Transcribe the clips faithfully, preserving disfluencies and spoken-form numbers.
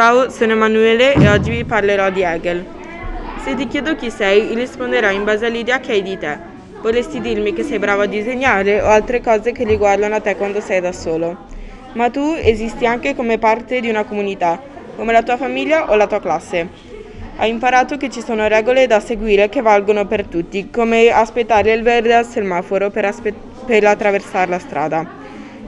Ciao, sono Emanuele e oggi vi parlerò di Hegel. Se ti chiedo chi sei, risponderai in base all'idea che hai di te. Vorresti dirmi che sei bravo a disegnare o altre cose che riguardano a te quando sei da solo. Ma tu esisti anche come parte di una comunità, come la tua famiglia o la tua classe. Hai imparato che ci sono regole da seguire che valgono per tutti, come aspettare il verde al semaforo per, aspe- per attraversare la strada.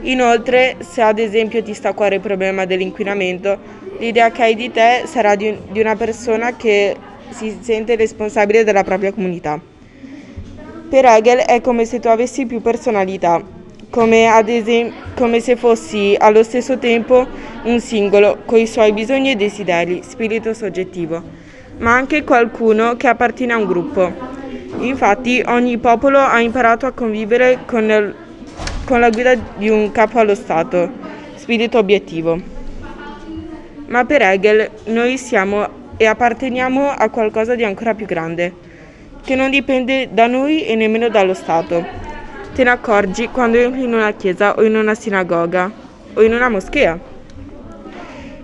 Inoltre, se ad esempio ti sta a cuore il problema dell'inquinamento, l'idea che hai di te sarà di, un, di una persona che si sente responsabile della propria comunità. Per Hegel è come se tu avessi più personalità, come, ad esem- come se fossi allo stesso tempo un singolo, con i suoi bisogni e desideri, spirito soggettivo, ma anche qualcuno che appartiene a un gruppo. Infatti ogni popolo ha imparato a convivere con, il, con la guida di un capo allo Stato, spirito obiettivo. Ma per Hegel noi siamo e apparteniamo a qualcosa di ancora più grande, che non dipende da noi e nemmeno dallo Stato. Te ne accorgi quando entri in una chiesa o in una sinagoga o in una moschea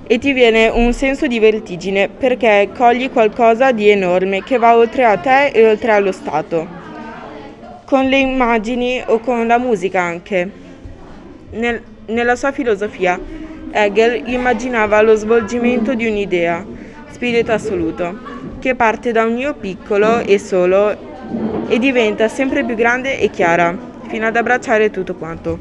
e ti viene un senso di vertigine perché cogli qualcosa di enorme che va oltre a te e oltre allo Stato, con le immagini o con la musica anche. Nel, nella sua filosofia Hegel immaginava lo svolgimento di un'idea, spirito assoluto, che parte da un io piccolo e solo e diventa sempre più grande e chiara, fino ad abbracciare tutto quanto.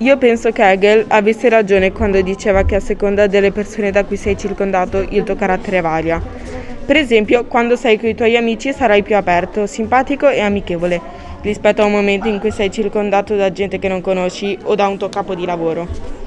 Io penso che Hegel avesse ragione quando diceva che a seconda delle persone da cui sei circondato il tuo carattere varia. Per esempio, quando sei con i tuoi amici sarai più aperto, simpatico e amichevole, rispetto a un momento in cui sei circondato da gente che non conosci o da un tuo capo di lavoro.